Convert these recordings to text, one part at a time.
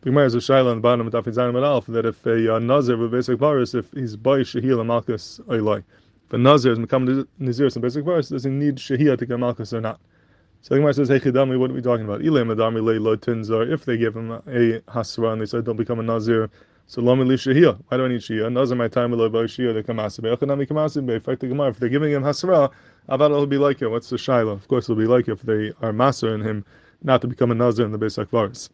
The Gemara has a Shaila on the bottom of Dafei Zayam and Alf that if a Nazir with basic virus, if he's by Shehila Malkus Oilai, if a Nazir is makim nezirus and basic virus, does he need Shehila to get Malkus or not? So the Gemara says, hey Chidami, what are we talking about? Ilem Adami Lei Lo Tinzar, if they give him a Hasra and they say, don't become a Nazir, so Lami Li Shehila, why do I need Shehila? Nazir my time Eloi by Shehila, they come Asibay, Ochanami come Asibay, effect the Gemara, if they're giving him Hasra, Avad will be like you, what's the Shaila? Of course it'll be like you if they are Masir in him, not to become a Nazir in the basic virus.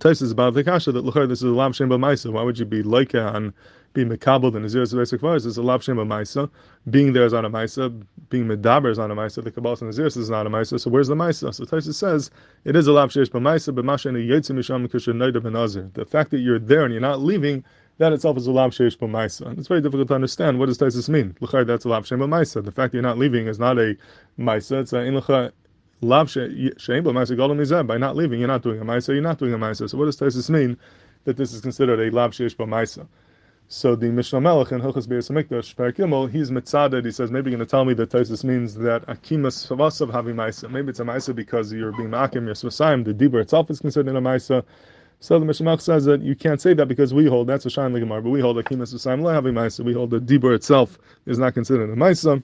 Taisus is about the Kasha that Luchar, this is a lav she'ein bo maaseh. Why would you be like on being mekabel and ziris of basic virus? It's a lav she'ein bo maaseh. Being there is not a maisa. Being medaber is not a maisa. The kabbalah and ziris is not a maisa. So where's the maisa? So Taisus says it is a lav sheish b'maisa, but masha'enu yotze misham kusha noida benazir. The fact that you're there and you're not leaving, that itself is a lav sheish b'maisa. And it's very difficult to understand. What does Taisus mean? Luchar, that's a lav she'ein bo maaseh. The fact that you're not leaving is not a maisa. It's a in luchar. Lav she'ein bo maaseh, by not leaving, you're not doing a maaseh, you're not doing a maaseh. So what does Taisus mean that this is considered a lav sheish b'maisa? So the Mishneh LaMelech in Hilchos Beis Hamikdash, Perek Gimel, he's metzaded, he says, maybe you're going to tell me that Taisus means that a kimas v'saim lehavimaisa. Maybe it's a maaseh because you're being makim yisvasaim, the dibur itself is considered a maaseh. So the Mishneh LaMelech says that you can't say that because we hold, that's a shayin legamar, but we hold a kimas v'saim lehavimaisa, we hold the dibur itself is not considered a maaseh,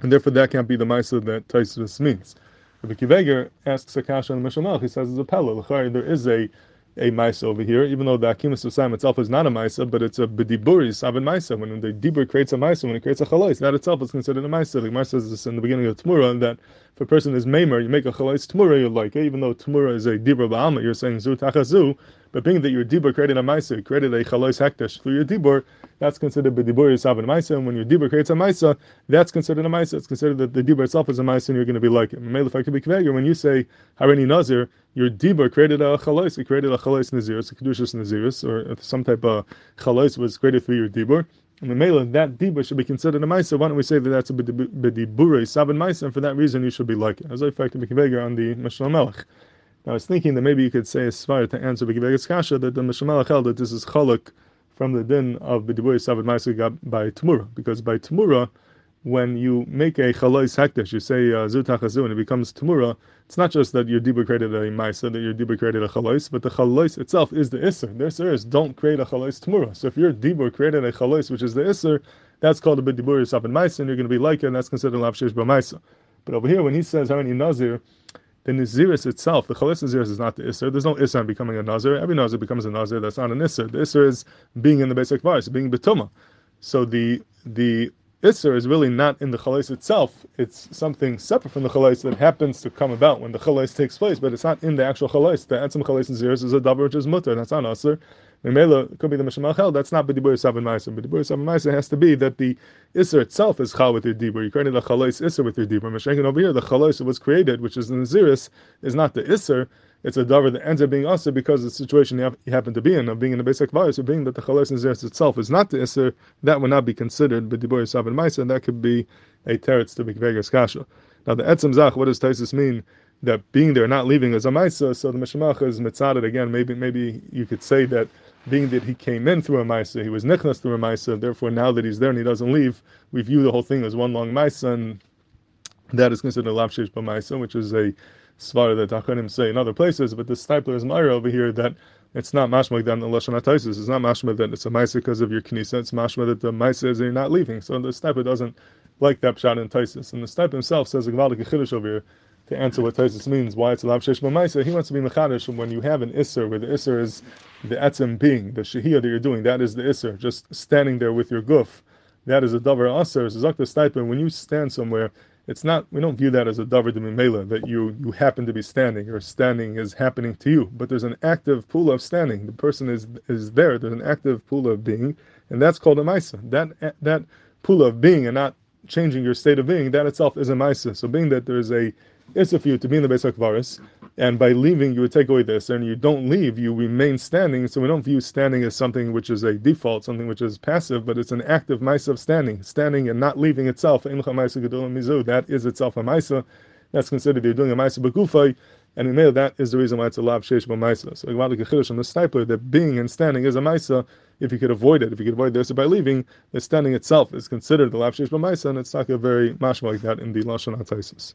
and therefore that can't be the maaseh that Taisus means. Rabbi Kiveger asks a Kasha on the Mishneh LaMelech, he says it's a pella. There is a maisa over here, even though the kimas v'saim itself is not a maisa, but it's a b'dibur yisavet ma'isag. When the dibur creates a maisa, when it creates a Chalois, that itself is considered a maisa. The Gemara says this in the beginning of Tmurah, that if a person is maimer, you make a Chalois Tmurah, you're like, even though Temura is a dibur ba'alma, you're saying zu tachazu, but being that your dibur created a maisa, you created a Chalois hekdesh through your dibur, that's considered b'dibur yisavet ma'isag, and when your dibur creates a maisa, that's considered a maisa. It's considered that the dibur itself is a maisa, and you're going to be like it. When you say hareni nazir, your dibur created a Chalois, it created a Chalois nezirus, a kedushas nezirus, or some type of Chalois was created through your dibur. And the mela, that dibur should be considered a maisa. Why don't we say that that's a b'dibur yisavet ma'isag, and for that reason you should be like it. As I fact Rabbi Kiveger on the Mishneh LaMelech. Now I was thinking that maybe you could say a svara to answer Rabbi Kiveger's kasha that the Mishneh LaMelech held that this is chaluk from the din of b'dibur yisavet ma'isag by Temura, because by Temura, when you make a Chalois hekdesh, you say zu tachazu, and it becomes Temura, it's not just that your dibur created a maisa, that your dibur created a Chalois, but the Chalois itself is the Isser. The Isser is, don't create a Chalois Temura. So if your dibur created a Chalois, which is the Isser, that's called a b'dibur yisavet ma'isag, and you're going to be like it, and that's considered lav sheish b'maisa. But over here, when he says, how many nazir, the Naziris itself, the Chalois Naziris is not the Isser. There's no Isser on becoming a Nazir. Every Nazir becomes a Nazir, that's not an Isser. The Isser is being in the basic virus, being Betoma. So the Isser is really not in the Chalois itself. It's something separate from the Chalois that happens to come about when the Chalois takes place, but it's not in the actual Chalois. The Etzem Chalois Naziris is a davar which is mutter, that's not Isser. Mimela, it could be the Mishneh LaMelech, that's not b'dibur yisavet ma'isag. B'dibur yisavet ma'isag has to be that the Isser itself is chal with your dibur. You created a Chalois Isser with your dibur. Mishenken over here, the Chalois that was created, which is the Naziris, is not the Isser. It's a davar that ends up being Isser because of the situation you happen to be in, of being in the basic virus, or being that the Chalois Naziris itself is not the Isser, that would not be considered b'dibur yisavet ma'isag, and that could be a teretz to B'kiveger's kasha. Now the Etzem Zach, what does Taisus mean? That being there, not leaving, is a maisa. So the Mishneh LaMelech is metzaded again. Maybe you could say that being that he came in through a maisa, he was nichnas through a maisa. Therefore, now that he's there and he doesn't leave, we view the whole thing as one long maisa, and that is considered lav sheish b'maisa, which is a svara that Tachanum say in other places. But the stipler is myra over here that it's not mashma that in the lashon taisus. It's not mashma that it's a maisa because of your knisa. It's mashma that the maisa is that you're not leaving. So the stipler doesn't like that pshat in taisus, and the stipler himself says a gvaldik chiddush over here. To answer what Taisus means, why it's a lav sheish b'maisa, he wants to be mechadish when you have an Isser, where the Isser is the etzem being, the shehiyah that you're doing, that is the Isser, just standing there with your guf, that is a davar aser, zak the stipend. When you stand somewhere, it's not, we don't view that as a davar de mimela, that you happen to be standing, or standing is happening to you, but there's an active pool of standing, the person is there, there's an active pool of being, and that's called a maisa, that pool of being, and not changing your state of being, that itself is a maisa. So being that there's a Isser for you to be in the basic virus, and by leaving you would take away this, and you don't leave, you remain standing. So we don't view standing as something which is a default, something which is passive, but it's an active maisa of standing. Standing and not leaving itself, that is itself a maisa. That's considered you're doing a maisa b'gufay, and in there that is the reason why it's a lav sheish b'maisa. So Gemara Kechiddush on the stipler that being and standing is a maisa. If you could avoid it, if you could avoid this by leaving, the standing itself is considered the lav sheish b'maisa, and it's not a very mashma like that in the lashon taisus.